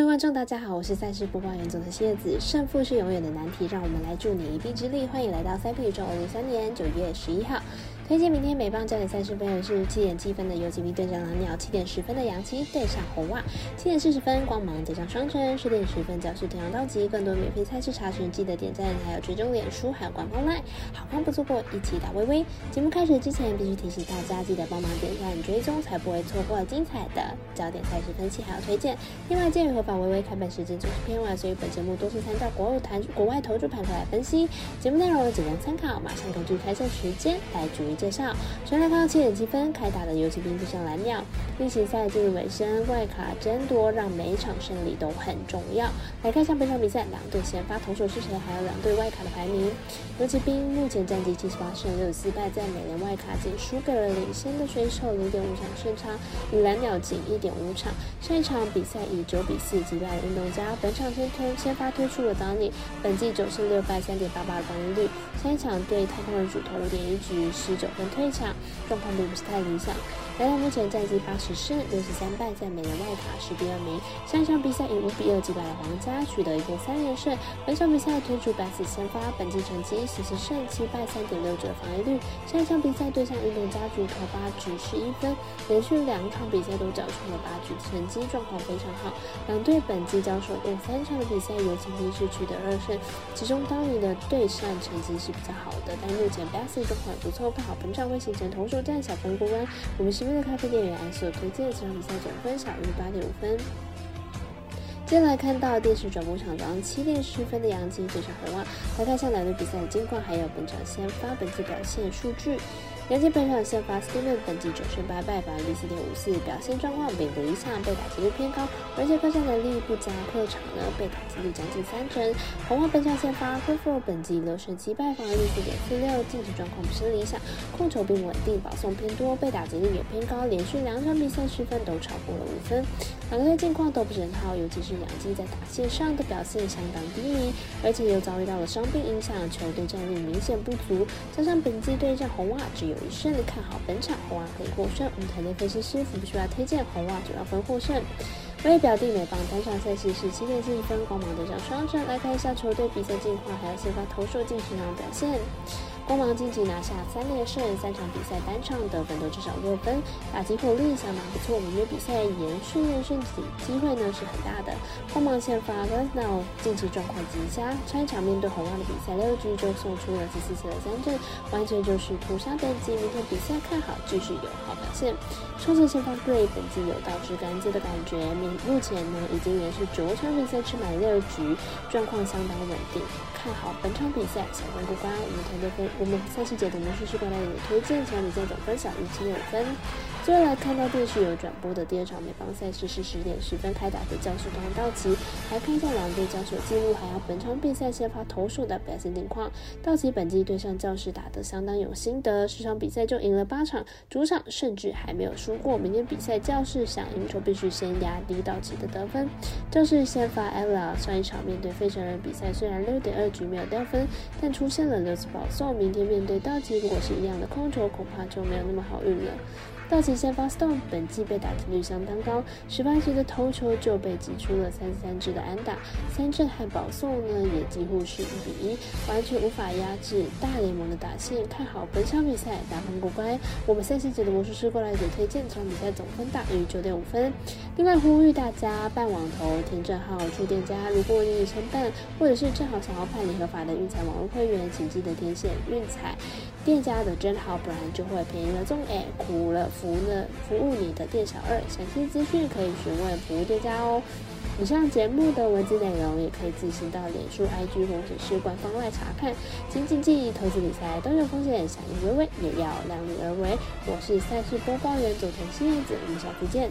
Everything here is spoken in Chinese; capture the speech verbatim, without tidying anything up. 各位观众大家好，我是赛事播报员总的蝎子。胜负是永远的难题，让我们来助你一臂之力。欢迎来到三 P 宇宙二零零三年九月十一号。推荐明天美棒焦点赛事分别是七点七分的游击兵对上蓝鸟，七点十分的洋基对上红袜，七点四十分光芒对上双城，十点十分教室对上道奇。更多免费赛事查询，记得点赞，还有追踪脸书，还有官方 LINE， 好康不错过，一起打微微。节目开始之前，必须提醒大家记得帮忙点赞追踪，才不会错过精彩的焦点赛事分析还有推荐。另外，鉴于合法微微开盘时间总是偏晚，所以本节目多数参照国外投国外投注盘口来分析，节目内容仅供参考。马上根据开赛时间来逐一介绍。首先来看到七点积分开打的游骑兵对上蓝鸟，例行赛进入尾声，外卡争夺让每一场胜利都很重要。来看一下本场比赛两队先发投手是谁，还有两队外卡的排名。游骑兵目前战绩七十八胜六十四败，在美联外卡仅输给了领先的水手 零点五场胜差，与蓝鸟仅 一点五场。上一场比赛以九比四击败了运动家，本场先推先发推出了达尼，本季九胜六败 三点八八 的防御率，上一场对太空人主投 五点一局十九分退场，状况并不是太理想。蓝鸟目前战绩八十胜六十三败，在美联外卡是第二名。上一场比赛以五比二击败了皇家，取得一个三连胜。本场比赛推出白子先发，本季成绩十四胜七败 三点六九 的防御率，上一场比赛对上运动家主投八局十一分，连续两场比赛都缴出了八局成绩，状况非常好。两队本季交手共三场的比赛，游骑兵是取得二胜，其中当尼的对上成绩是比较好的，但目前白子状况不错，看好本场会形成投手战小分过关。我们是为了咖啡店员安所推荐的这场比赛总分小于 八点五分。接下来看到电视转播场早上七点十分的洋基对上红袜，来看一下两队比赛的近况，还有本场先发本季表现数据。洋基本场先发 Steven 本季九胜八败，防御率 四点五四，表现状况并不理想，被打击率偏高，而且客战能力不佳，客场呢被打击率将近三成。红袜本场先发 Crawford 本季六胜七败，防御率 四点四六，进攻状况不是理想，控球并不稳定，保送偏多，被打击率也偏高，连续两场比赛失分都超过了五分。两队近况都不是很好，尤其是洋基在打线上的表现相当低迷，而且又遭遇到了伤病影响，球队战力明显不足，加上本季对战红袜只有一胜，看好本场红袜可以获胜。我们团队分析师不需要推荐红袜主要分获胜。为表弟美棒单场赛事是七点四十分光芒对上双城，来看一下球队比赛近况，还有先发投手近十场表现。光芒近期拿下三连胜，三场比赛单场得分都至少六分，打击火力相当不错，明天比赛延续连胜机会呢是很大的。光芒先发 Glasnow 近期状况极佳，上一场面对红袜的比赛六局就送出了第四次的三振，完全就是屠杀等级，明天比赛看好继续有好表现。冲绳先发 Gray 本季有倒吃甘蔗的感觉，目前呢已经连续九场比赛吃满六局，状况相当稳定，看好本场比赛小分过关。我们团队分我们赛事解读模式是过来给你推荐，这场比赛总分小于七点五分。最后来看到电视有转播的第二场美棒赛事是十点十分开打的教士对上道奇，来看一下两队交手记录，还有本场比赛先发投手的表现情况。道奇本季对上教士打得相当有心得，十场比赛就赢了八场，主场甚至还没有输过。明天比赛教士想赢球必须先压低道奇的得分。教士先发 Ella 上一场面对费城人比赛虽然 六点二局没有掉分，但出现了六次保送，明天面对道奇如果是一样的控球，恐怕就没有那么好运了。道奇先发 Stone 本季被打击率相当高，十八局的投球就被击出了三十三支的安打，三振和保送呢也几乎是一比一，完全无法压制大联盟的打线，看好本场比赛打分过关。我们赛事解读魔术师过来给推荐，这场比赛总分大于 九点五分。另外呼吁大家办网投填证号住店家，如果你已申办或者是正好想要办理合法的运彩网络会员，请记得填写运彩店家的证号，不然就会便宜了中哎苦了服呢服务你的店小二，详细资讯可以询问服务店家哦。以上节目的文字内容也可以自行到脸书 I G 或者是官方来查看，请谨记投资理财都有风险，想赢微微也要量力而为。我是赛事播报员佐藤新叶子，我们下次见。